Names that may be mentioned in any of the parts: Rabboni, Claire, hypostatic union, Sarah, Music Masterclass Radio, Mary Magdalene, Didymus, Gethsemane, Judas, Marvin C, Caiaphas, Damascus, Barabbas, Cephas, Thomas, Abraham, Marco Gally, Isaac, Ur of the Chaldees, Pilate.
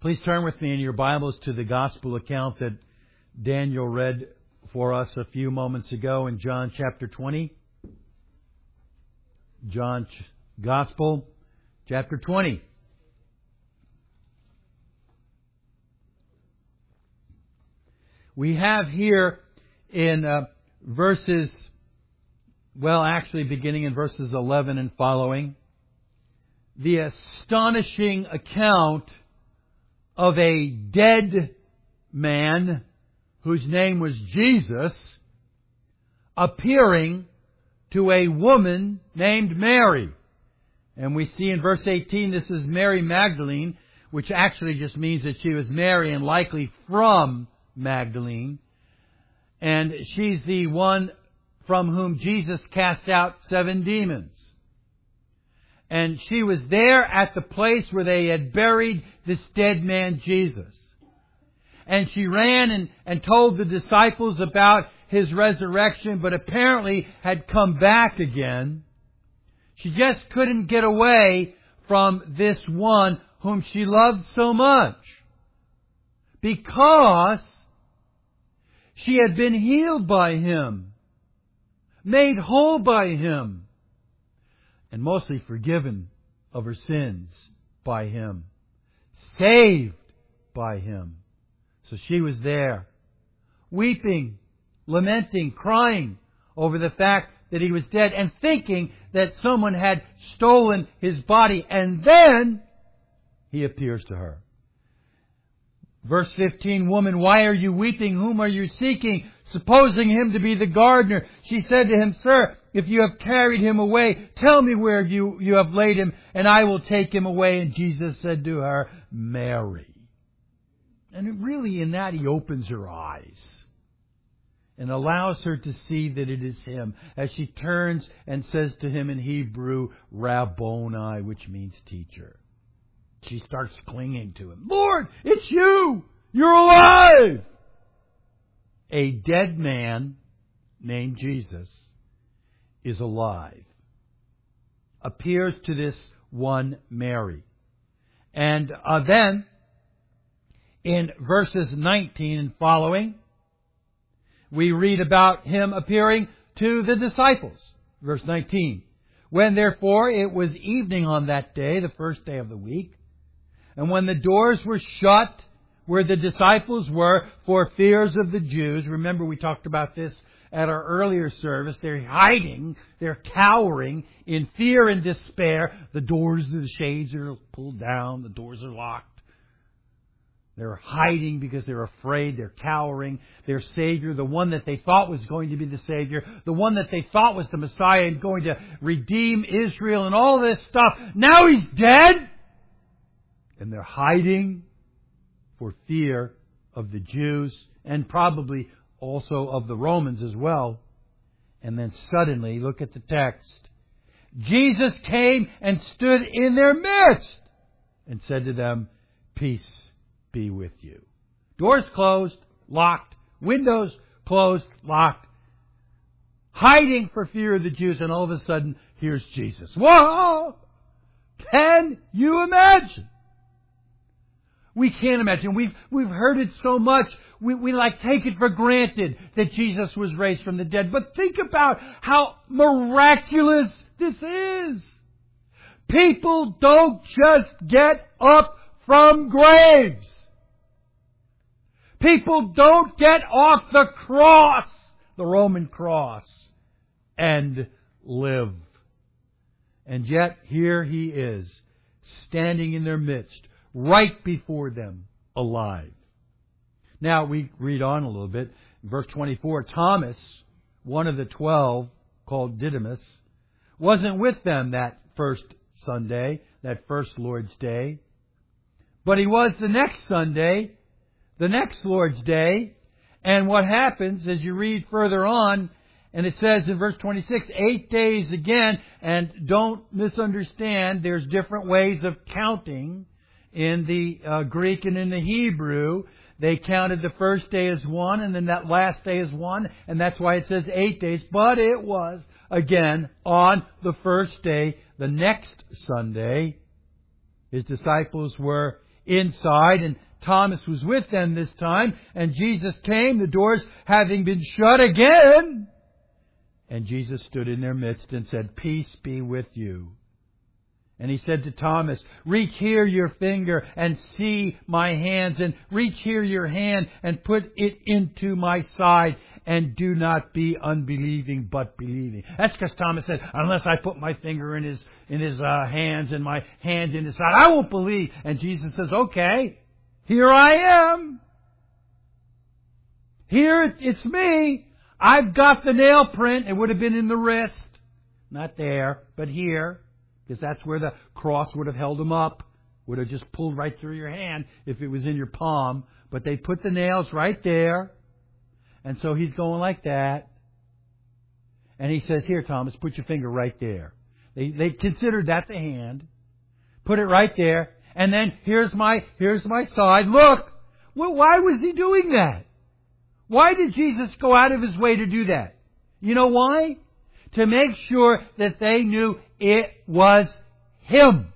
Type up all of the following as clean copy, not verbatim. Please turn with me in your Bibles to the Gospel account that Daniel read for us a few moments ago in John chapter 20. John's Gospel, chapter 20. We have here in beginning in verses 11 and following, the astonishing account of a dead man whose name was Jesus appearing to a woman named Mary. And we see in verse 18, this is Mary Magdalene, which actually just means that she was Mary and likely from Magdalene. And she's the one from whom Jesus cast out 7 demons. And she was there at the place where they had buried this dead man Jesus. And she ran and told the disciples about His resurrection, but apparently had come back again. She just couldn't get away from this one whom she loved so much, because she had been healed by Him, made whole by Him, and mostly forgiven of her sins by Him, saved by Him. So she was there, weeping, lamenting, crying over the fact that He was dead, and thinking that someone had stolen His body. And then He appears to her. Verse 15, "Woman, why are you weeping? Whom are you seeking?" Supposing Him to be the gardener, she said to Him, "Sir, if you have carried Him away, tell me where you have laid Him, and I will take Him away." And Jesus said to her, "Mary." And really in that He opens her eyes and allows her to see that it is Him, as she turns and says to Him in Hebrew, "Rabboni," which means teacher. She starts clinging to Him. "Lord, it's You! You're alive!" A dead man named Jesus is alive, appears to this one Mary. And then, in verses 19 and following, we read about Him appearing to the disciples. Verse 19, "When therefore it was evening on that day," the first day of the week, "and when the doors were shut where the disciples were for fears of the Jews," remember we talked about this at our earlier service, they're hiding, they're cowering in fear and despair. The doors, the shades are pulled down, the doors are locked. They're hiding because they're afraid, they're cowering. Their Savior, the one that they thought was going to be the Savior, the one that they thought was the Messiah and going to redeem Israel and all this stuff, now He's dead! And they're hiding for fear of the Jews and probably also of the Romans as well. And then suddenly, look at the text, "Jesus came and stood in their midst and said to them, 'Peace be with you.'" Doors closed, locked, windows closed, locked, hiding for fear of the Jews, and all of a sudden, here's Jesus. Whoa! Can you imagine? We can't imagine. We've heard it so much. We like take it for granted that Jesus was raised from the dead. But think about how miraculous this is. People don't just get up from graves. People don't get off the cross, the Roman cross, and live. And yet here He is, standing in their midst, right before them, alive. Now we read on a little bit. Verse 24, "Thomas, one of the 12, called Didymus, wasn't with them that first Sunday, that first Lord's Day, but he was the next Sunday, the next Lord's Day." And what happens as you read further on, and it says in verse 26, 8 days again, and don't misunderstand, there's different ways of counting. In the Greek and in the Hebrew, they counted the first day as one, and then that last day as one, and that's why it says 8 days. But it was, again, on the first day, the next Sunday, His disciples were inside, and Thomas was with them this time, and Jesus came, the doors having been shut again. And Jesus stood in their midst and said, "Peace be with you." And he said to Thomas, "Reach here your finger and see my hands, and reach here your hand and put it into my side, and do not be unbelieving but believing." That's because Thomas said, "Unless I put my finger in his hands and my hand in his side, I won't believe." And Jesus says, "Okay, here I am. Here it's me. I've got the nail print." It would have been in the wrist. Not there, but here. Because that's where the cross would have held him up. Would have just pulled right through your hand if it was in your palm. But they put the nails right there. And so he's going like that. And he says, "Here, Thomas, put your finger right there." They considered that the hand. Put it right there. And then, here's my side. Look! Well, why was he doing that? Why did Jesus go out of his way to do that? You know why? To make sure that they knew it was Him.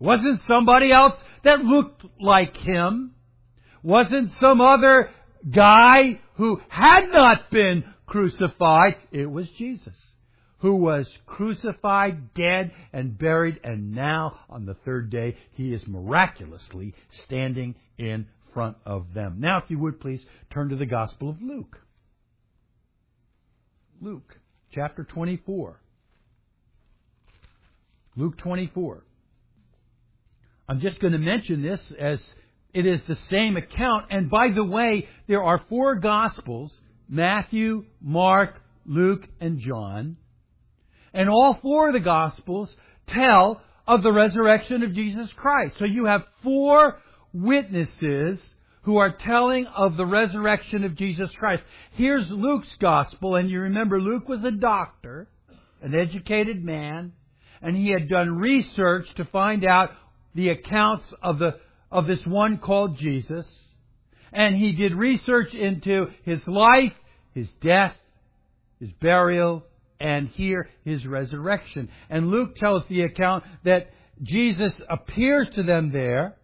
It wasn't somebody else that looked like Him. It wasn't some other guy who had not been crucified. It was Jesus, who was crucified, dead, and buried, and now on the third day He is miraculously standing in front of them. Now, if you would, please turn to the Gospel of Luke. Luke chapter 24. Luke 24. I'm just going to mention this as it is the same account. And by the way, there are four Gospels: Matthew, Mark, Luke, and John. And all four of the Gospels tell of the resurrection of Jesus Christ. So you have four witnesses who are telling of the resurrection of Jesus Christ. Here's Luke's Gospel. And you remember Luke was a doctor, an educated man. And he had done research to find out the accounts of this one called Jesus. And he did research into His life, His death, His burial, and here His resurrection. And Luke tells the account that Jesus appears to them there,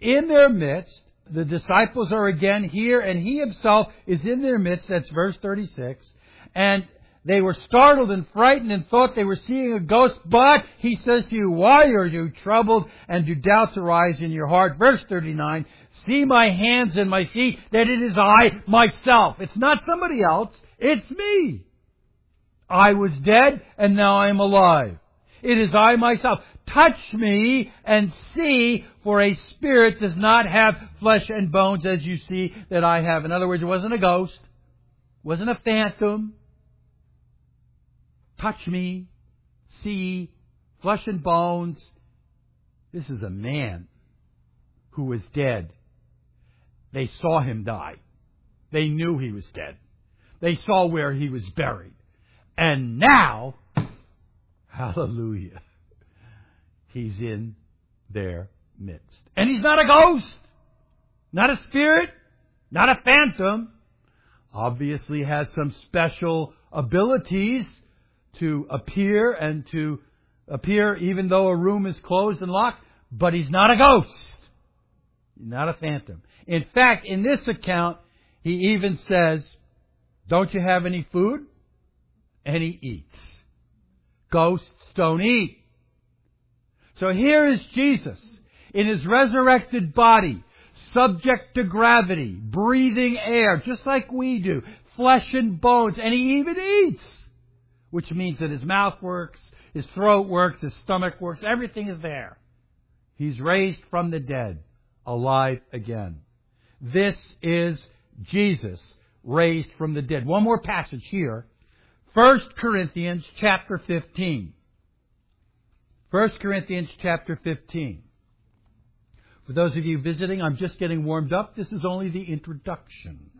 in their midst. The disciples are again here, and He Himself is in their midst. That's verse 36. And they were startled and frightened and thought they were seeing a ghost. But He says to you, "Why are you troubled? And do doubts arise in your heart?" Verse 39, "See my hands and my feet, that it is I myself." It's not somebody else. It's me. I was dead and now I am alive. It is I myself. Touch me and see, for a spirit does not have flesh and bones as you see that I have. In other words, it wasn't a ghost. It wasn't a phantom. Touch me, see, flesh and bones. This is a man who was dead. They saw him die. They knew he was dead. They saw where he was buried. And now, hallelujah, He's in their midst. And He's not a ghost, not a spirit, not a phantom. Obviously has some special abilities to appear and to appear even though a room is closed and locked. But He's not a ghost, not a phantom. In fact, in this account, He even says, "Don't you have any food?" And He eats. Ghosts don't eat. So here is Jesus in His resurrected body, subject to gravity, breathing air, just like we do, flesh and bones, and He even eats. Which means that His mouth works, His throat works, His stomach works. Everything is there. He's raised from the dead, alive again. This is Jesus raised from the dead. One more passage here. 1 Corinthians chapter 15. 1 Corinthians chapter 15. For those of you visiting, I'm just getting warmed up. This is only the introduction.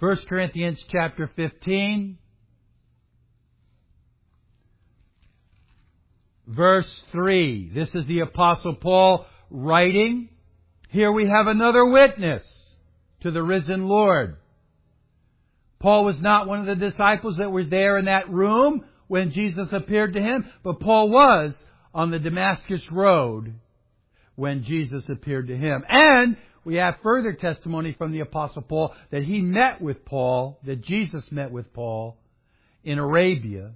1 Corinthians chapter 15, verse 3. This is the Apostle Paul writing. Here we have another witness to the risen Lord. Paul was not one of the disciples that was there in that room when Jesus appeared to him, but Paul was on the Damascus Road when Jesus appeared to him. And we have further testimony from the Apostle Paul that he met with Paul, that Jesus met with Paul in Arabia,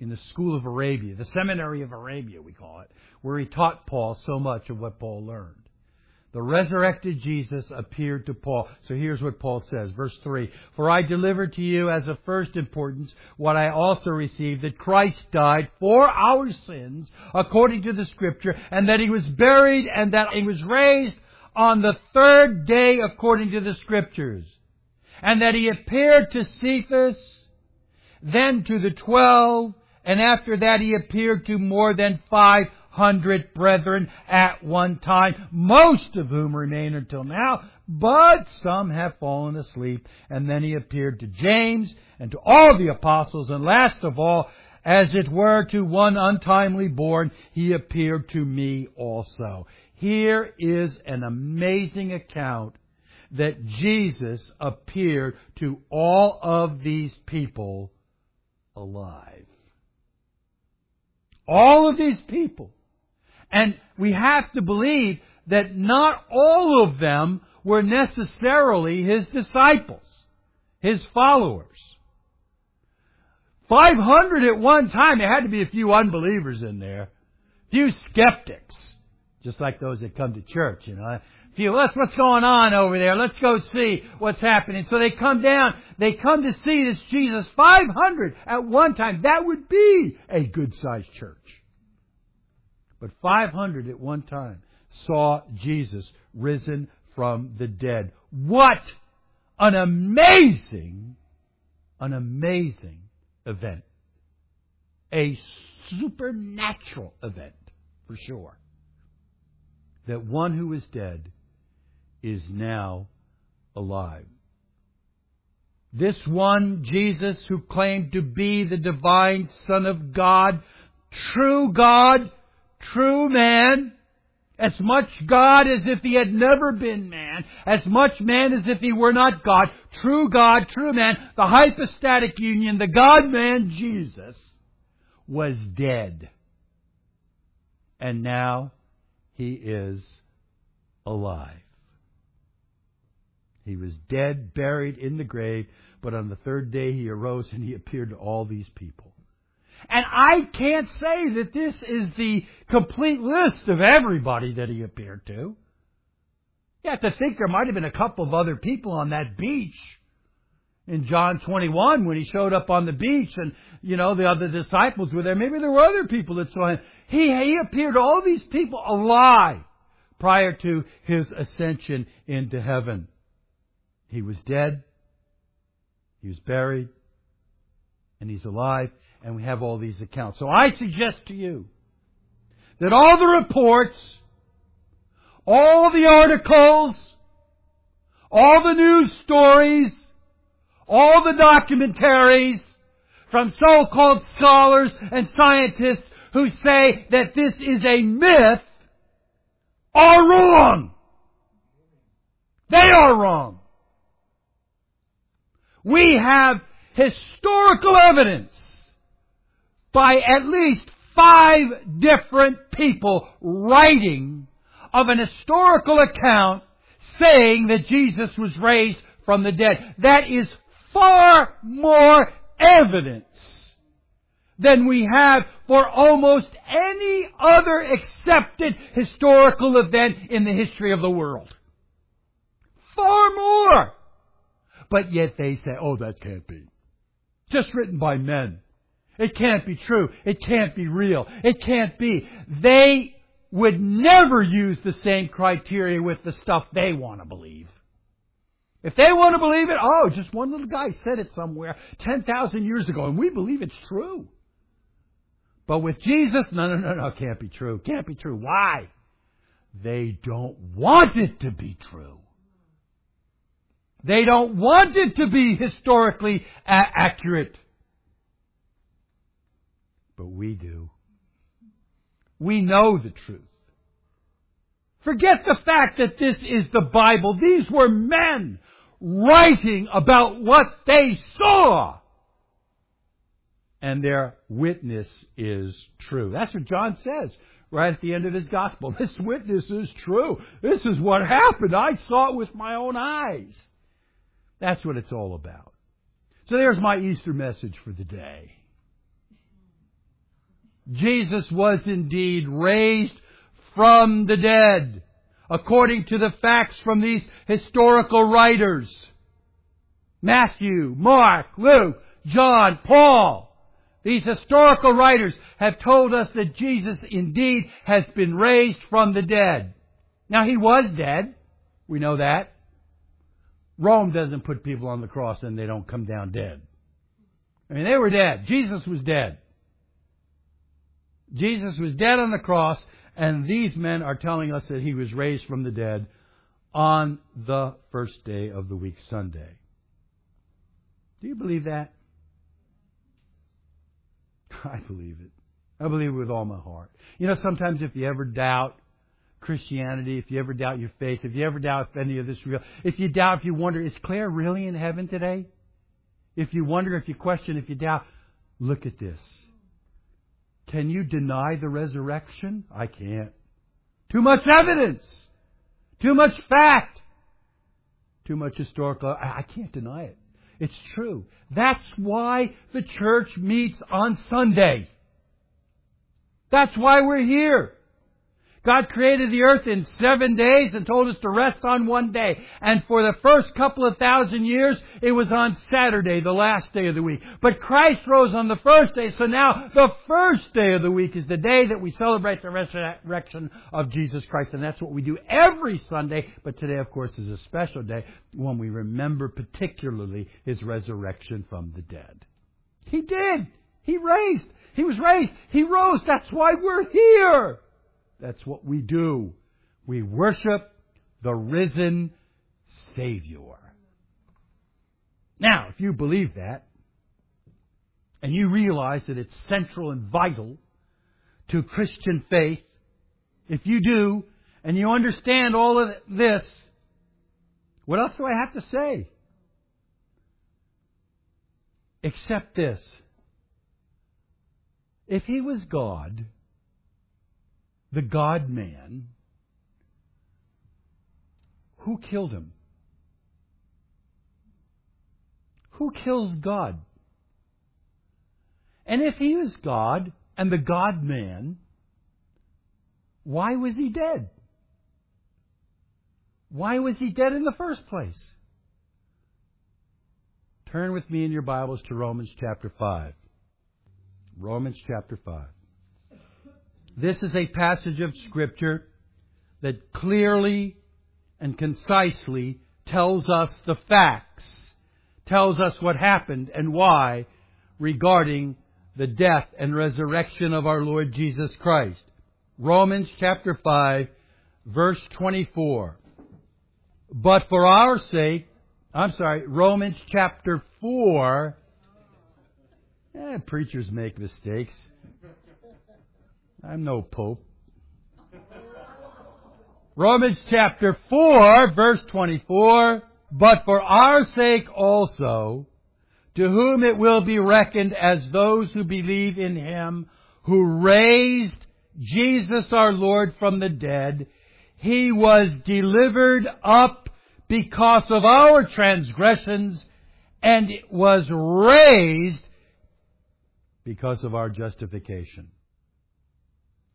in the school of Arabia, the seminary of Arabia, we call it, where he taught Paul so much of what Paul learned. The resurrected Jesus appeared to Paul. So here's what Paul says, verse 3. For I delivered to you as of first importance what I also received, that Christ died for our sins according to the Scripture, and that He was buried, and that He was raised on the third day according to the Scriptures, and that He appeared to Cephas, then to the 12, and after that He appeared to more than 500 brethren at one time, most of whom remain until now, but some have fallen asleep. And then He appeared to James and to all the apostles, and last of all, as it were to one untimely born, He appeared to me also. Here is an amazing account that Jesus appeared to all of these people alive. All of these people. And we have to believe that not all of them were necessarily His disciples, His followers. 500 at one time, there had to be a few unbelievers in there, a few skeptics, just like those that come to church, you know. A few, what's going on over there? Let's go see what's happening. So they come down, they come to see this Jesus. 500 at one time, that would be a good-sized church. But 500 at one time saw Jesus risen from the dead. What an amazing event. A supernatural event, for sure. That one who was dead is now alive. This one, Jesus, who claimed to be the divine Son of God, true man, as much God as if He had never been man, as much man as if He were not God, true man, the hypostatic union, the God-man Jesus, was dead. And now He is alive. He was dead, buried in the grave, but on the third day He arose and He appeared to all these people. And I can't say that this is the complete list of everybody that He appeared to. You have to think there might have been a couple of other people on that beach in John 21 when He showed up on the beach and, you know, the other disciples were there. Maybe there were other people that saw Him. He appeared to all these people alive prior to His ascension into heaven. He was dead. He was buried. And He's alive. And we have all these accounts. So I suggest to you that all the reports, all the articles, all the news stories, all the documentaries from so-called scholars and scientists who say that this is a myth are wrong. They are wrong. We have historical evidence by at least 5 different people writing of an historical account saying that Jesus was raised from the dead. That is far more evidence than we have for almost any other accepted historical event in the history of the world. Far more! But yet they say, oh, that can't be. Just written by men. It can't be true. It can't be real. It can't be. They would never use the same criteria with the stuff they want to believe. If they want to believe it, oh, just one little guy said it somewhere 10,000 years ago, and we believe it's true. But with Jesus, no, it can't be true. It can't be true. Why? They don't want it to be true. They don't want it to be historically accurate. But we do. We know the truth. Forget the fact that this is the Bible. These were men writing about what they saw. and their witness is true. That's what John says right at the end of his gospel. This witness is true. This is what happened. I saw it with my own eyes. That's what it's all about. So there's my Easter message for the day. Jesus was indeed raised from the dead, according to the facts from these historical writers. Matthew, Mark, Luke, John, Paul. These historical writers have told us that Jesus indeed has been raised from the dead. Now, He was dead. We know that. Rome doesn't put people on the cross and they don't come down dead. I mean, they were dead. Jesus was dead. Jesus was dead on the cross, and these men are telling us that He was raised from the dead on the first day of the week, Sunday. Do you believe that? I believe it. I believe it with all my heart. You know, sometimes if you ever doubt Christianity, if you ever doubt your faith, if you ever doubt if any of this is real, if you doubt, if you wonder, is Claire really in heaven today? If you wonder, if you question, if you doubt, look at this. Can you deny the resurrection? I can't. Too much evidence. Too much fact. Too much historical. I can't deny it. It's true. That's why the church meets on Sunday. That's why we're here. God created the earth in 7 days and told us to rest on one day. And for the first couple of thousand years, it was on Saturday, the last day of the week. But Christ rose on the first day, so now the first day of the week is the day that we celebrate the resurrection of Jesus Christ. And that's what we do every Sunday. But today, of course, is a special day when we remember particularly His resurrection from the dead. He did. He raised. He was raised. He rose. That's why we're here. That's what we do. We worship the risen Savior. Now, if you believe that, and you realize that it's central and vital to Christian faith, if you do, and you understand all of this, what else do I have to say? Except this. If He was God, the God-man, who killed Him? Who kills God? And if He was God and the God-man, why was He dead? Why was He dead in the first place? Turn with me in your Bibles to Romans chapter 5. Romans chapter 5. This is a passage of Scripture that clearly and concisely tells us the facts, tells us what happened and why regarding the death and resurrection of our Lord Jesus Christ. Romans chapter 5, verse 24. But for our sake, Romans chapter 4. Preachers make mistakes. I'm no pope. Romans chapter 4, verse 24. But for our sake also, to whom it will be reckoned as those who believe in Him, who raised Jesus our Lord from the dead, He was delivered up because of our transgressions, and it was raised because of our justification.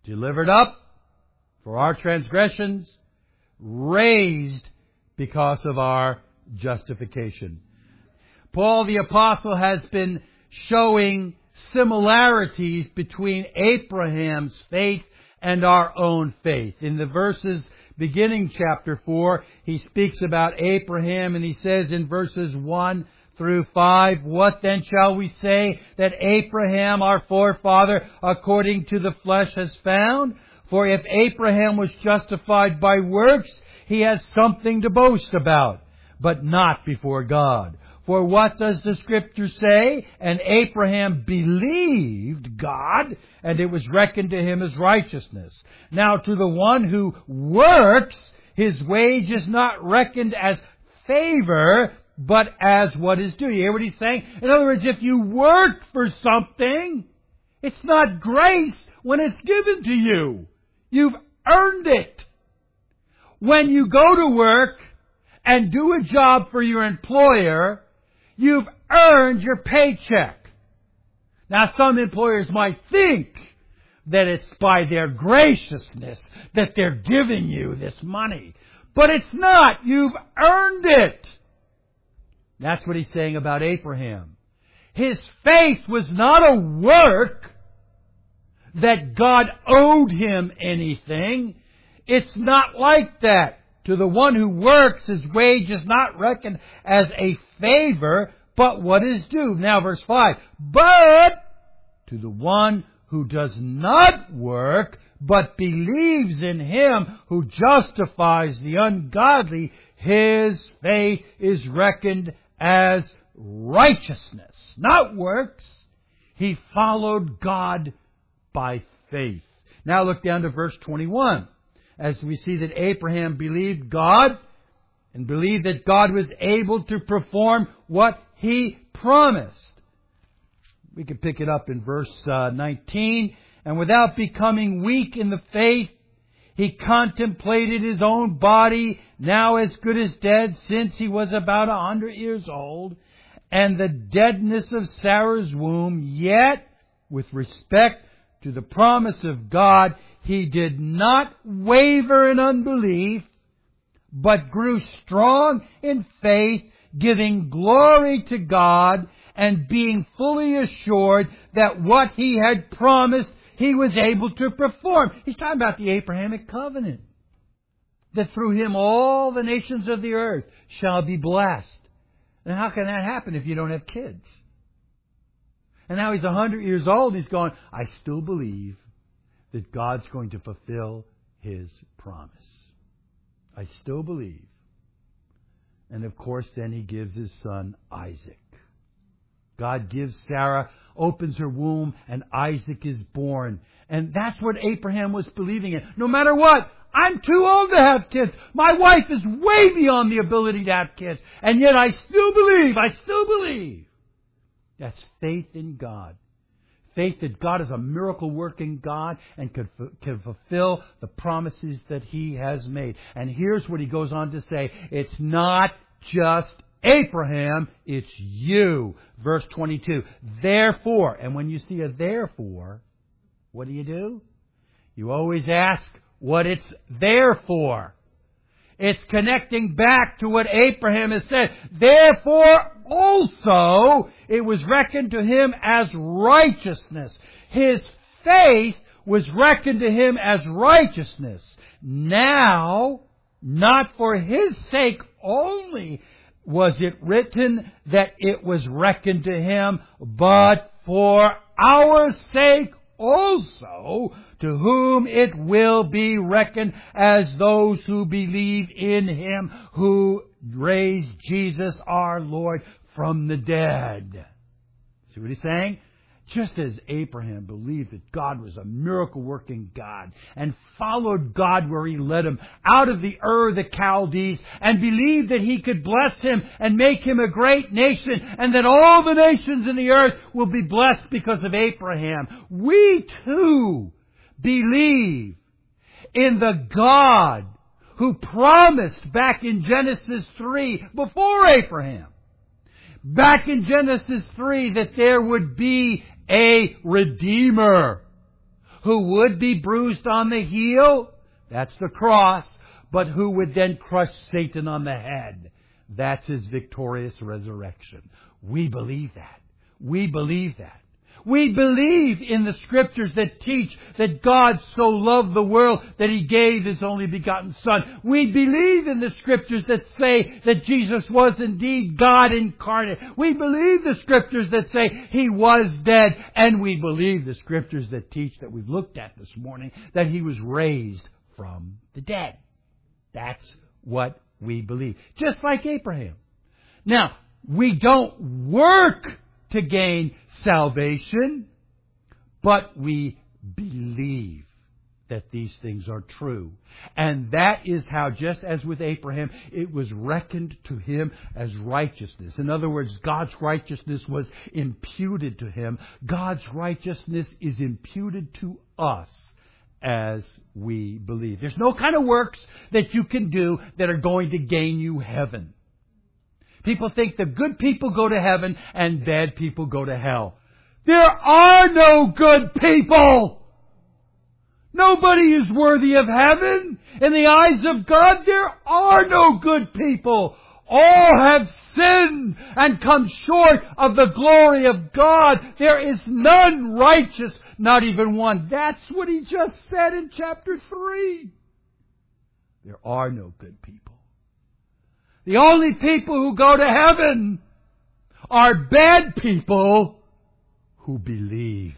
Delivered up for our transgressions, raised because of our justification. Paul the Apostle has been showing similarities between Abraham's faith and our own faith. In the verses beginning chapter 4, he speaks about Abraham, and he says in verses 1 through 5, what then shall we say that Abraham, our forefather, according to the flesh has found? For if Abraham was justified by works, he has something to boast about, but not before God. For what does the Scripture say? And Abraham believed God, and it was reckoned to him as righteousness. Now to the one who works, his wage is not reckoned as favor, but as what is due. You hear what he's saying? In other words, if you work for something, it's not grace when it's given to you. You've earned it. When you go to work and do a job for your employer, you've earned your paycheck. Now, some employers might think that it's by their graciousness that they're giving you this money. But it's not. You've earned it. That's what he's saying about Abraham. His faith was not a work that God owed him anything. It's not like that. To the one who works, his wage is not reckoned as a favor, but what is due. Now, verse 5. But to the one who does not work, but believes in him who justifies the ungodly, his faith is reckoned as righteousness. Not works. He followed God by faith. Now look down to verse 21. As we see that Abraham believed God and believed that God was able to perform what he promised. We can pick it up in verse 19. And without becoming weak in the faith, he contemplated his own body, now as good as dead, since he was about 100 years old, and the deadness of Sarah's womb. Yet, with respect to the promise of God, he did not waver in unbelief, but grew strong in faith, giving glory to God, and being fully assured that what he had promised, he was able to perform. He's talking about the Abrahamic covenant. That through him all the nations of the earth shall be blessed. And how can that happen if you don't have kids? And now he's 100 years old. He's going, I still believe that God's going to fulfill his promise. I still believe. And of course, then he gives his son Isaac. God gives Sarah, opens her womb, and Isaac is born. And that's what Abraham was believing in. No matter what, I'm too old to have kids. My wife is way beyond the ability to have kids. And yet I still believe. I still believe. That's faith in God. Faith that God is a miracle-working God and can fulfill the promises that He has made. And here's what he goes on to say. It's not just Abraham, it's you. Verse 22. Therefore, and when you see a therefore, what do? You always ask what it's there for. It's connecting back to what Abraham has said. Therefore, also, it was reckoned to him as righteousness. His faith was reckoned to him as righteousness. Now, not for his sake only, was it written that it was reckoned to him, but for our sake also, to whom it will be reckoned as those who believe in him who raised Jesus our Lord from the dead. See what he's saying? Just as Abraham believed that God was a miracle-working God and followed God where He led him out of the Ur of the Chaldees and believed that He could bless him and make him a great nation and that all the nations in the earth will be blessed because of Abraham. We too believe in the God who promised back in Genesis 3 before Abraham. Back in Genesis 3 that there would be a Redeemer who would be bruised on the heel, that's the cross, but who would then crush Satan on the head. That's His victorious resurrection. We believe that. We believe that. We believe in the Scriptures that teach that God so loved the world that He gave His only begotten Son. We believe in the Scriptures that say that Jesus was indeed God incarnate. We believe the Scriptures that say He was dead. And we believe the Scriptures that teach, that we've looked at this morning, that He was raised from the dead. That's what we believe. Just like Abraham. Now, we don't work to gain salvation, but we believe. that these things are true. And that is how, just as with Abraham, it was reckoned to him as righteousness. In other words, God's righteousness was imputed to him. God's righteousness is imputed to us as we believe. There's no kind of works that you can do that are going to gain you heaven. People think the good people go to heaven and bad people go to hell. There are no good people! Nobody is worthy of heaven. In the eyes of God, there are no good people. All have sinned and come short of the glory of God. There is none righteous, not even one. That's what he just said in chapter 3. There are no good people. The only people who go to heaven are bad people who believe.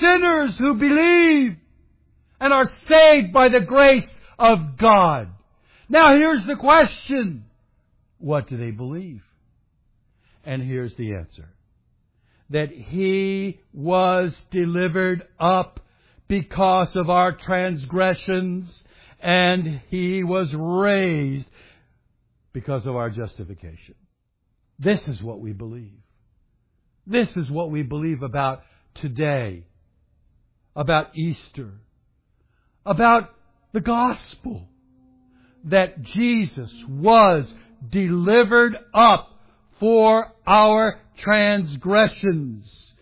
Sinners who believe and are saved by the grace of God. Now here's the question. What do they believe? And here's the answer. That He was delivered up because of our transgressions, and He was raised because of our justification. This is what we believe. This is what we believe about today, about Easter, about the gospel, that Jesus was delivered up for our transgressions.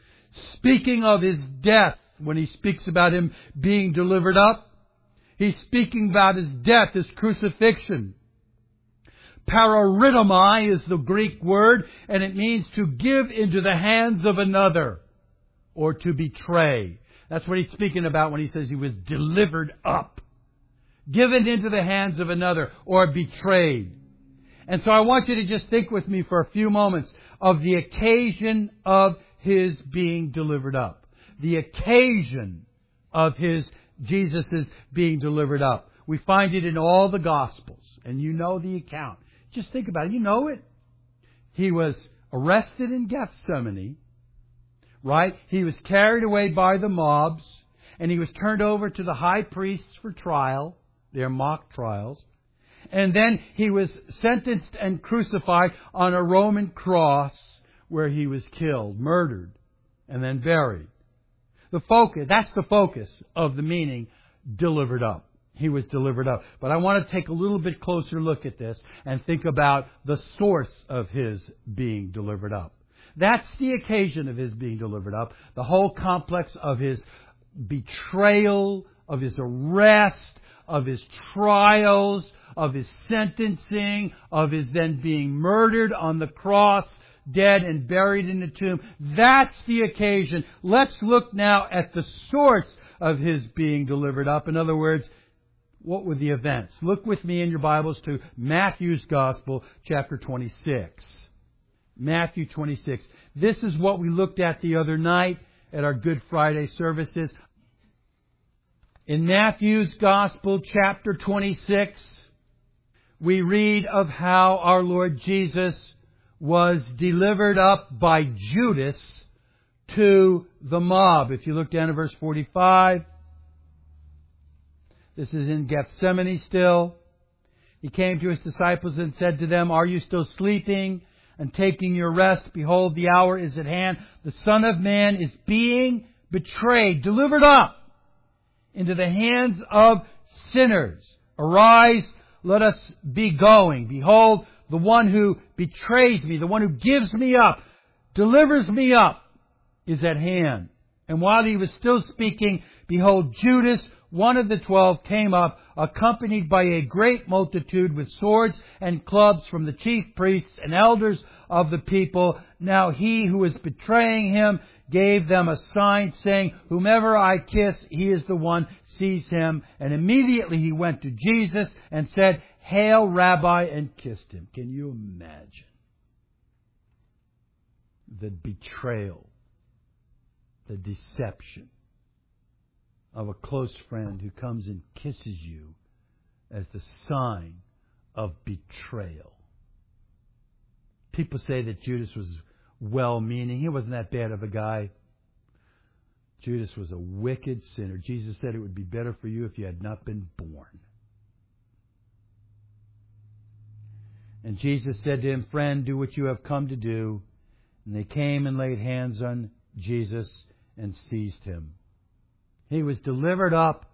Speaking of His death, when He speaks about Him being delivered up, He's speaking about His death, His crucifixion. Pararidamai is the Greek word, and it means to give into the hands of another or to betray. That's what He's speaking about when He says He was delivered up, given into the hands of another, or betrayed. And so I want you to just think with me for a few moments of the occasion of His being delivered up. The occasion of Jesus' being delivered up. We find it in all the Gospels, and you know the account. Just think about it. You know it. He was arrested in Gethsemane. Right? He was carried away by the mobs, and He was turned over to the high priests for trial, their mock trials. And then He was sentenced and crucified on a Roman cross where He was killed, murdered, and then buried. That's the focus of the meaning, delivered up. He was delivered up. But I want to take a little bit closer look at this and think about the source of His being delivered up. That's the occasion of His being delivered up. The whole complex of His betrayal, of His arrest, of His trials, of His sentencing, of His then being murdered on the cross, dead and buried in the tomb. That's the occasion. Let's look now at the source of His being delivered up. In other words, what were the events? Look with me in your Bibles to Matthew's Gospel, chapter 26. Matthew 26. This is what we looked at the other night at our Good Friday services. In Matthew's Gospel, chapter 26, we read of how our Lord Jesus was delivered up by Judas to the mob. If you look down at verse 45, this is in Gethsemane still. He came to His disciples and said to them, "Are you still sleeping and taking your rest? Behold, the hour is at hand. The Son of Man is being betrayed, delivered up into the hands of sinners. Arise, let us be going. Behold, the one who betrays me, the one who gives me up, delivers me up, is at hand." And while He was still speaking, behold, Judas, one of the 12, came up, accompanied by a great multitude with swords and clubs from the chief priests and elders of the people. Now he who was betraying Him gave them a sign, saying, "Whomever I kiss, he is the one. Seize him." And immediately he went to Jesus and said, "Hail, Rabbi," and kissed Him. Can you imagine the betrayal, the deception of a close friend who comes and kisses you as the sign of betrayal? People say that Judas was well-meaning. He wasn't that bad of a guy. Judas was a wicked sinner. Jesus said it would be better for you if you had not been born. And Jesus said to him, "Friend, do what you have come to do." And they came and laid hands on Jesus and seized him. He was delivered up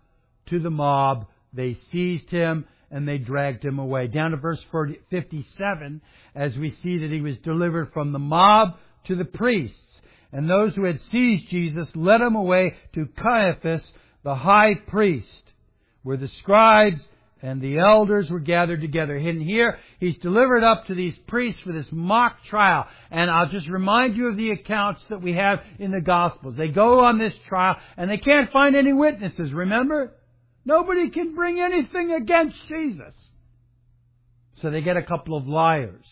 to the mob. They seized him and they dragged him away. Down to verse 57, as we see that he was delivered from the mob to the priests. And those who had seized Jesus led him away to Caiaphas, the high priest, where the scribes and the elders were gathered together. And here, he's delivered up to these priests for this mock trial. And I'll just remind you of the accounts that we have in the Gospels. They go on this trial, and they can't find any witnesses, remember? Nobody can bring anything against Jesus. So they get a couple of liars.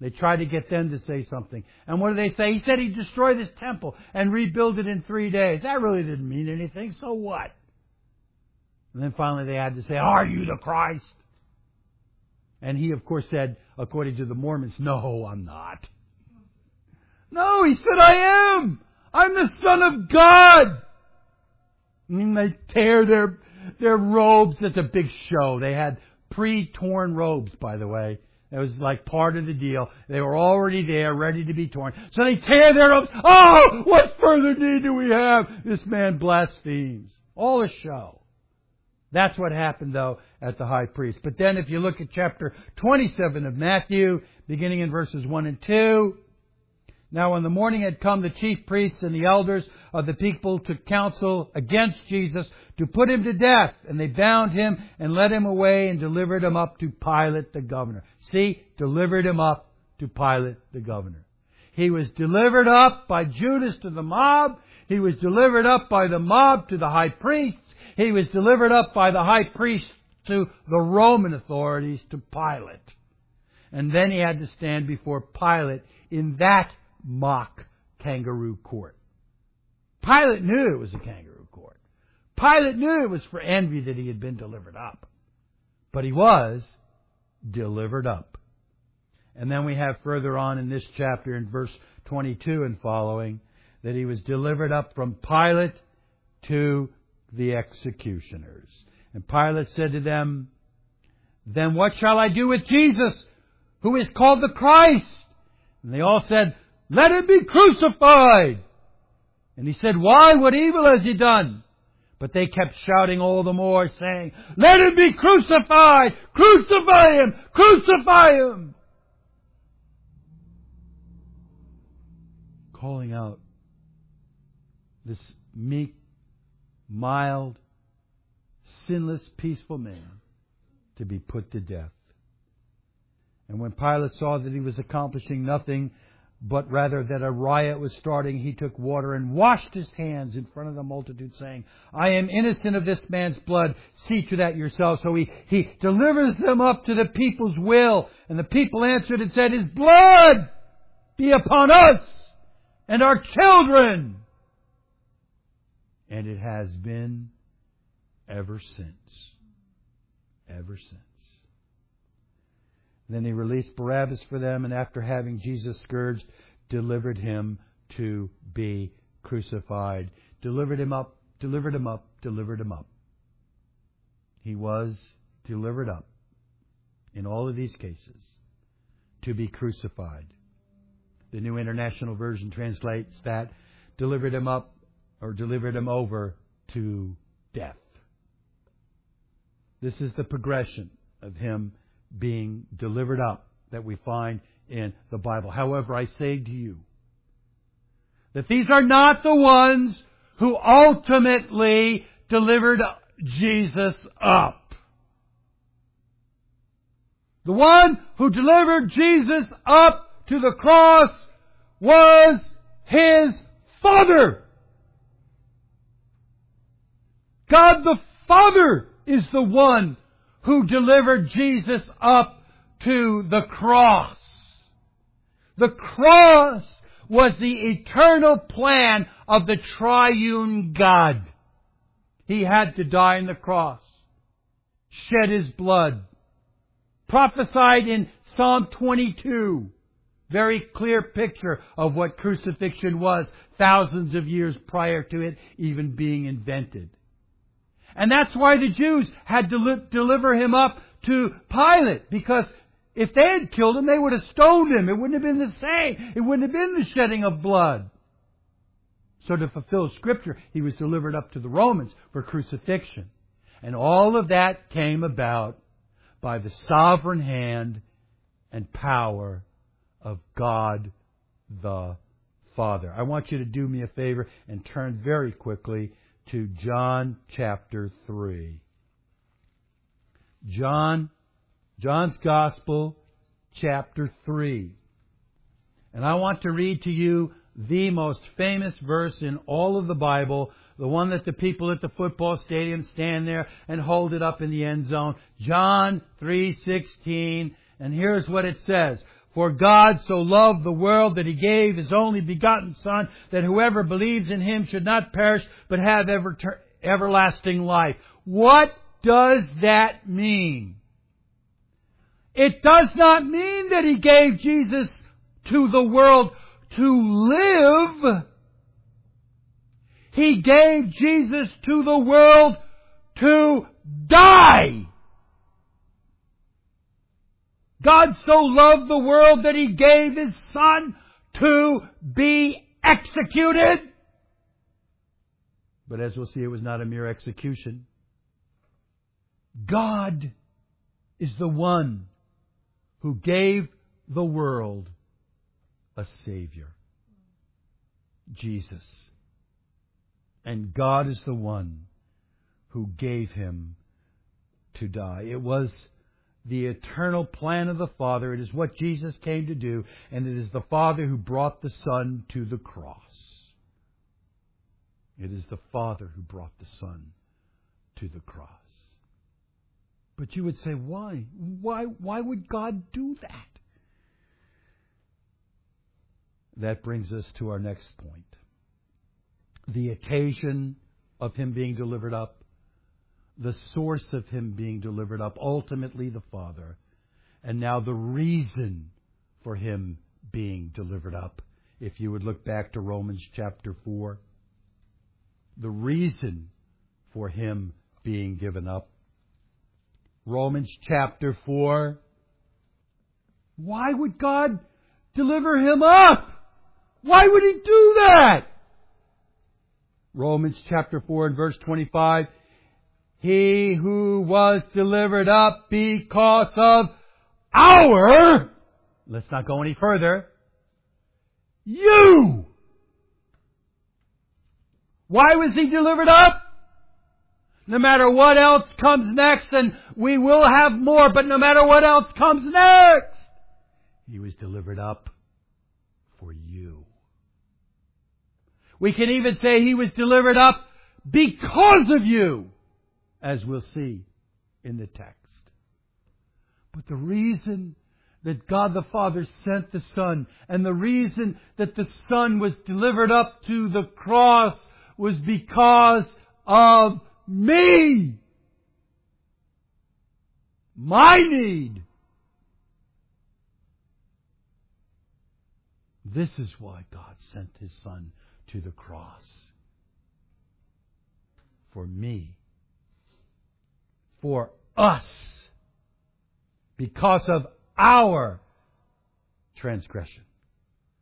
They try to get them to say something. And what do they say? He said he'd destroy this temple and rebuild it in 3 days. That really didn't mean anything, so what? And then finally they had to say, "Are you the Christ?" And he, of course, said, according to the Mormons, "No, I'm not." No, he said, "I am. I'm the Son of God." And they tear their robes. That's a big show. They had pre-torn robes, by the way. That was like part of the deal. They were already there, ready to be torn. So they tear their robes. Oh, what further need do we have? This man blasphemes. All a show. That's what happened, though, at the high priest. But then if you look at chapter 27 of Matthew, beginning in verses 1 and 2. Now when the morning had come, the chief priests and the elders of the people took counsel against Jesus to put him to death. And they bound him and led him away and delivered him up to Pilate the governor. See, delivered him up to Pilate the governor. He was delivered up by Judas to the mob. He was delivered up by the mob to the high priests. He was delivered up by the high priest to the Roman authorities, to Pilate. And then he had to stand before Pilate in that mock kangaroo court. Pilate knew it was a kangaroo court. Pilate knew it was for envy that he had been delivered up. But he was delivered up. And then we have further on in this chapter, in verse 22 and following, that he was delivered up from Pilate to the executioners. And Pilate said to them, "Then what shall I do with Jesus, who is called the Christ?" And they all said, "Let him be crucified." And he said, "Why? What evil has he done?" But they kept shouting all the more, saying, "Let him be crucified! Crucify him! Crucify him!" Calling out this meek, mild, sinless, peaceful man to be put to death. And when Pilate saw that he was accomplishing nothing, but rather that a riot was starting, he took water and washed his hands in front of the multitude, saying, "I am innocent of this man's blood. See to that yourselves." So he delivers them up to the people's will. And the people answered and said, "His blood be upon us and our children." And it has been ever since. Ever since. Then he released Barabbas for them, and after having Jesus scourged, delivered him to be crucified. Delivered him up, delivered him up, delivered him up. He was delivered up in all of these cases to be crucified. The New International Version translates that, delivered him up, or delivered him over to death. This is the progression of him being delivered up that we find in the Bible. However, I say to you that these are not the ones who ultimately delivered Jesus up. The one who delivered Jesus up to the cross was His Father. God the Father is the one who delivered Jesus up to the cross. The cross was the eternal plan of the triune God. He had to die on the cross, shed His blood, prophesied in Psalm 22 Very clear picture of what crucifixion was thousands of years prior to it even being invented. And that's why the Jews had to deliver him up to Pilate, because if they had killed him, they would have stoned him. It wouldn't have been the same. It wouldn't have been the shedding of blood. So to fulfill Scripture, he was delivered up to the Romans for crucifixion. And all of that came about by the sovereign hand and power of God the Father. I want you to do me a favor and turn very quickly to John chapter 3. John's Gospel, chapter 3. And I want to read to you the most famous verse in all of the Bible, the one that the people at the football stadium stand there and hold it up in the end zone. John 3:16, and here's what it says. For God so loved the world that He gave His only begotten Son, that whoever believes in Him should not perish, but have everlasting life. What does that mean? It does not mean that He gave Jesus to the world to live. He gave Jesus to the world to die. God so loved the world that He gave His Son to be executed. But as we'll see, it was not a mere execution. God is the one who gave the world a Savior, Jesus. And God is the one who gave Him to die. It was the eternal plan of the Father. It is what Jesus came to do, and it is the Father who brought the Son to the cross. It is the Father who brought the Son to the cross. But you would say, why? Why would God do that? That brings us to our next point. The occasion of Him being delivered up, the source of Him being delivered up, ultimately the Father, and now the reason for Him being delivered up. If you would look back to Romans chapter 4, the reason for Him being given up. Romans chapter 4, why would God deliver Him up? Why would He do that? Romans chapter 4 and verse 25, He who was delivered up because of our, let's not go any further, you. Why was He delivered up? No matter what else comes next, and we will have more, but no matter what else comes next, He was delivered up for you. We can even say He was delivered up because of you, as we'll see in the text. But the reason that God the Father sent the Son, and the reason that the Son was delivered up to the cross, was because of me. My need. This is why God sent His Son to the cross. For me. For us, because of our transgression.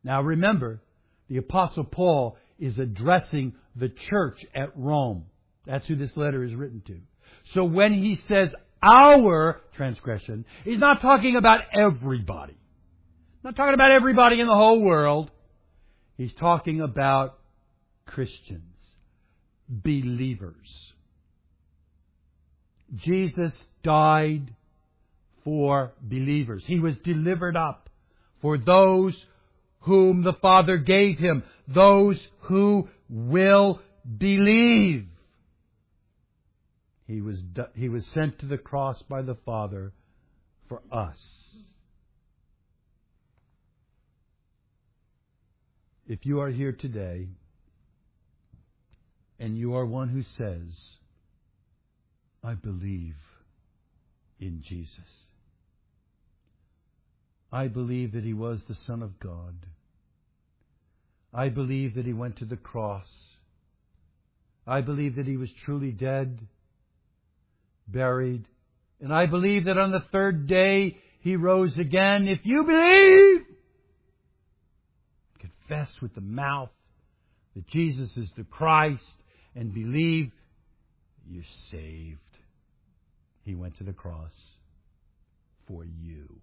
Now remember, the Apostle Paul is addressing the church at Rome. That's who this letter is written to. So when he says our transgression, he's not talking about everybody. He's not talking about everybody in the whole world. He's talking about Christians, believers. Jesus died for believers. He was delivered up for those whom the Father gave Him, those who will believe. He was sent to the cross by the Father for us. If you are here today and you are one who says, I believe in Jesus. I believe that he was the Son of God. I believe that he went to the cross. I believe that he was truly dead, buried, and I believe that on the third day he rose again. If you believe, confess with the mouth that Jesus is the Christ and believe, you're saved. He went to the cross for you.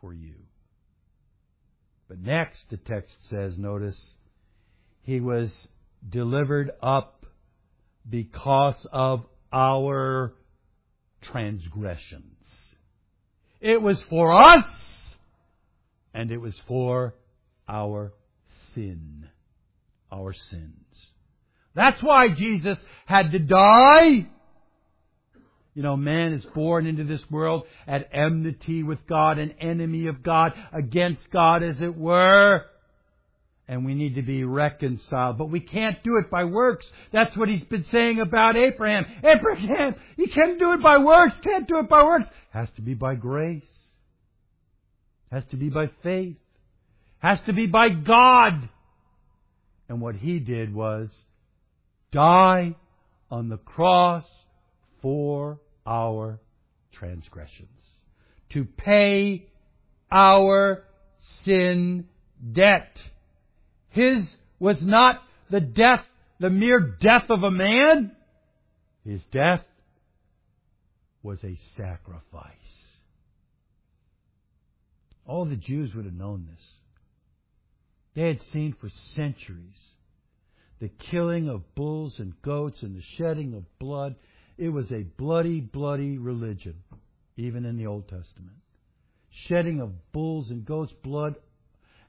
For you. But next, the text says, notice, he was delivered up because of our transgressions. It was for us, and it was for our sin. Our sins. That's why Jesus had to die. You know, man is born into this world at enmity with God, an enemy of God, against God as it were. And we need to be reconciled. But we can't do it by works. That's what he's been saying about Abraham. Abraham, you can't do it by works. Can't do it by works. Has to be by grace. Has to be by faith. Has to be by God. And what he did was die on the cross for our transgressions. To pay our sin debt. His was not the death, the mere death of a man. His death was a sacrifice. All the Jews would have known this. They had seen for centuries the killing of bulls and goats and the shedding of blood. It was a bloody, bloody religion, even in the Old Testament. Shedding of bulls and goats, blood.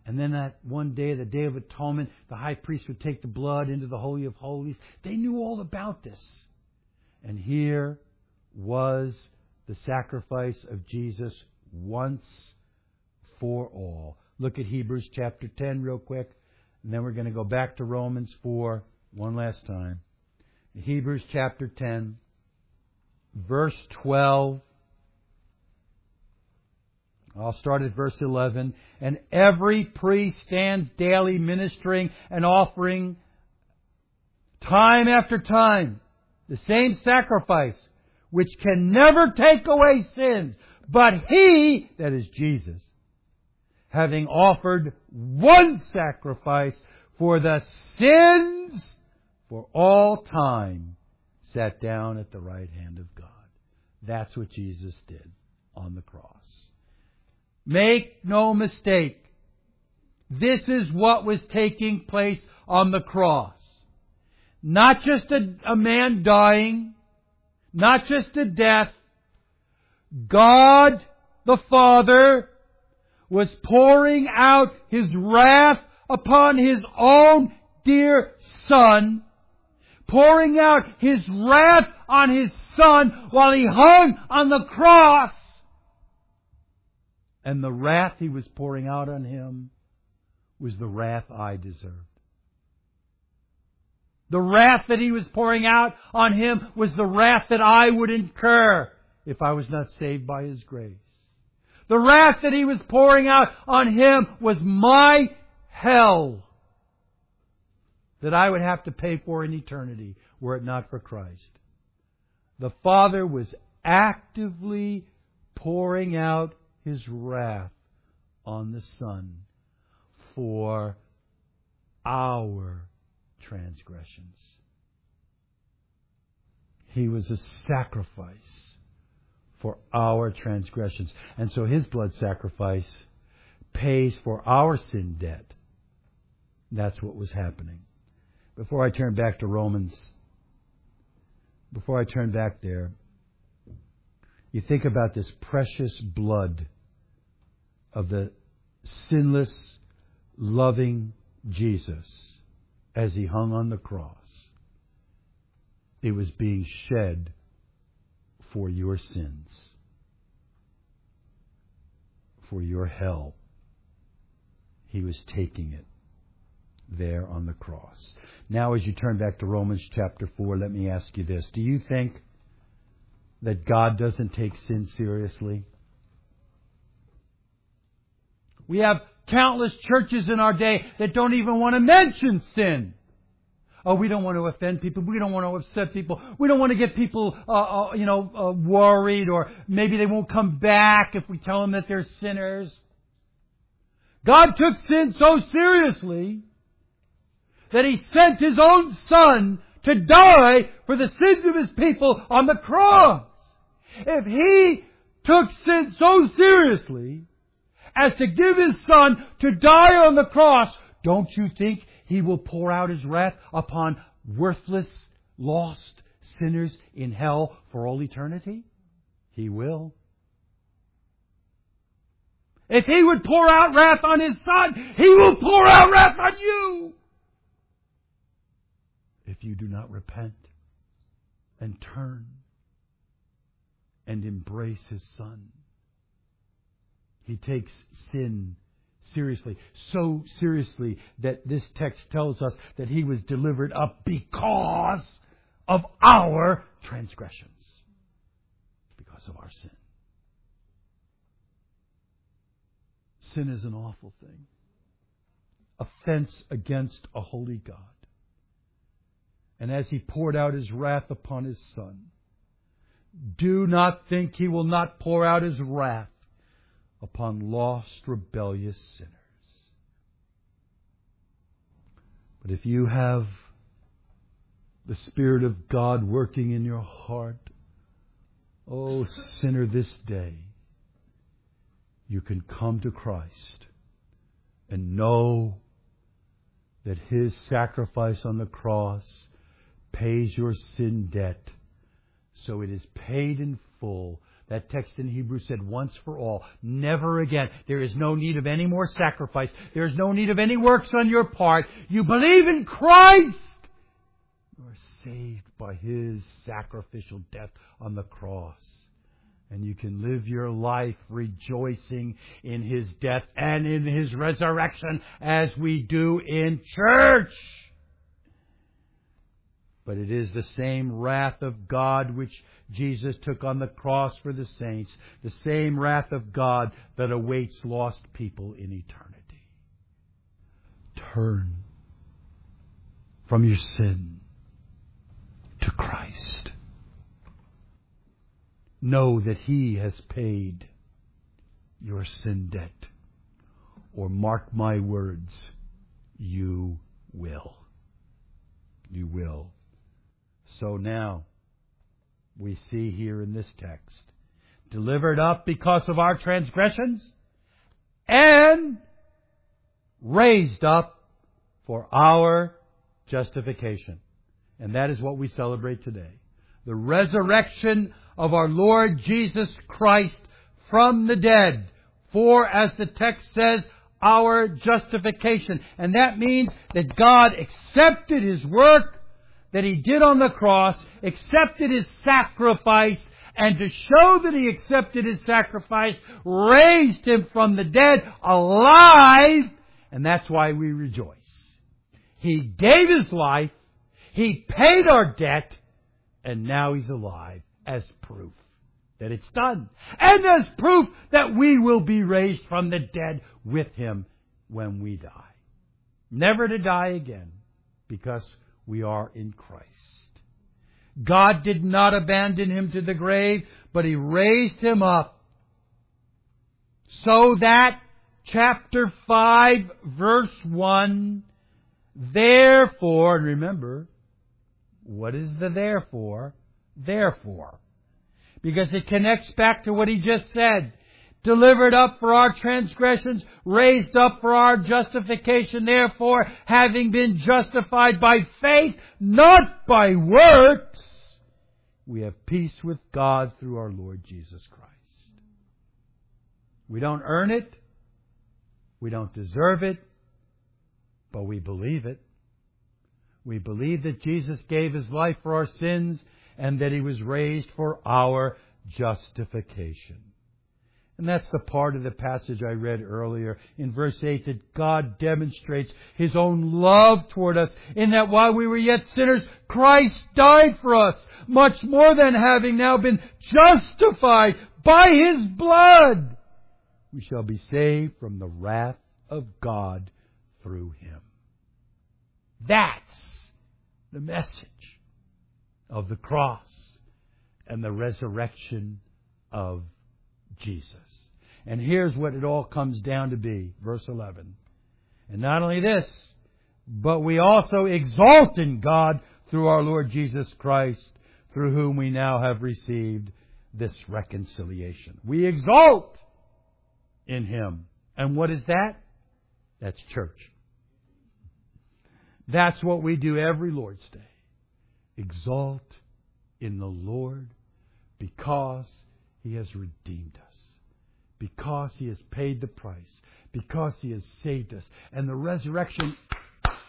And then that one day, the Day of Atonement, the high priest would take the blood into the Holy of Holies. They knew all about this. And here was the sacrifice of Jesus once for all. Look at Hebrews chapter 10 real quick. And then we're going to go back to Romans 4 one last time. Hebrews chapter 10, verse 12. I'll start at verse 11. And every priest stands daily ministering and offering time after time the same sacrifice which can never take away sins. But he, that is Jesus, having offered one sacrifice for the sins for all time, sat down at the right hand of God. That's what Jesus did on the cross. Make no mistake, this is what was taking place on the cross. Not just a man dying, not just a death. God the Father was pouring out His wrath upon His own dear Son, pouring out His wrath on His Son while He hung on the cross. And the wrath He was pouring out on Him was the wrath I deserved. The wrath that He was pouring out on Him was the wrath that I would incur if I was not saved by His grace. The wrath that He was pouring out on Him was my hell that I would have to pay for in eternity were it not for Christ. The Father was actively pouring out His wrath on the Son for our transgressions. He was a sacrifice for our transgressions. And so His blood sacrifice pays for our sin debt. That's what was happening. Before I turn back there, you think about this precious blood of the sinless, loving Jesus as He hung on the cross. It was being shed for your sins, for your hell. He was taking it there on the cross. Now, as you turn back to Romans chapter 4, let me ask you this. Do you think that God doesn't take sin seriously? We have countless churches in our day that don't even want to mention sin. Oh, we don't want to offend people. We don't want to upset people. We don't want to get people, worried, or maybe they won't come back if we tell them that they're sinners. God took sin so seriously that He sent His own Son to die for the sins of His people on the cross. If He took sin so seriously as to give His Son to die on the cross, don't you think He will pour out His wrath upon worthless, lost sinners in hell for all eternity? He will. If He would pour out wrath on His Son, He will pour out wrath on you if you do not repent and turn and embrace His Son. He takes sin seriously, so seriously that this text tells us that He was delivered up because of our transgressions, because of our sin. Sin is an awful thing. Offense against a holy God. And as He poured out His wrath upon His Son, do not think He will not pour out His wrath upon lost, rebellious sinners. But if you have the Spirit of God working in your heart, oh, sinner, this day, you can come to Christ and know that His sacrifice on the cross pays your sin debt. So it is paid in full. That text in Hebrews said, once for all, never again. There is no need of any more sacrifice. There is no need of any works on your part. You believe in Christ. You are saved by His sacrificial death on the cross. And you can live your life rejoicing in His death and in His resurrection as we do in church. But it is the same wrath of God which Jesus took on the cross for the saints, the same wrath of God that awaits lost people in eternity. Turn from your sin to Christ. Know that He has paid your sin debt. Or mark my words, you will. You will. So now, we see here in this text, delivered up because of our transgressions and raised up for our justification. And that is what we celebrate today. The resurrection of our Lord Jesus Christ from the dead for, as the text says, our justification. And that means that God accepted His work that He did on the cross, accepted His sacrifice, and to show that He accepted His sacrifice, raised Him from the dead alive, and that's why we rejoice. He gave His life, He paid our debt, and now He's alive as proof that it's done, and as proof that we will be raised from the dead with Him when we die. Never to die again, because we are in Christ. God did not abandon Him to the grave, but He raised Him up so that, chapter 5, verse 1, therefore, and remember, what is the therefore? Therefore. Because it connects back to what He just said. Delivered up for our transgressions, raised up for our justification, therefore, having been justified by faith, not by works, we have peace with God through our Lord Jesus Christ. We don't earn it. We don't deserve it. But we believe it. We believe that Jesus gave His life for our sins and that He was raised for our justification. And that's the part of the passage I read earlier in verse 8 that God demonstrates His own love toward us in that while we were yet sinners, Christ died for us. Much more than having now been justified by His blood, we shall be saved from the wrath of God through him. That's the message of the cross and the resurrection of Jesus. And here's what it all comes down to be, verse 11. And not only this, but we also exalt in God through our Lord Jesus Christ, through whom we now have received this reconciliation. We exalt in him. And what is that? That's church. That's what we do every Lord's Day. Exalt in the Lord because he has redeemed us, because he has paid the price, because he has saved us. And the resurrection,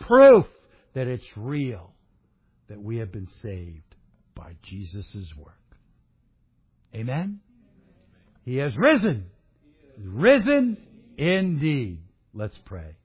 proof that it's real, that we have been saved by Jesus' work. Amen? He has risen. Risen indeed. Let's pray.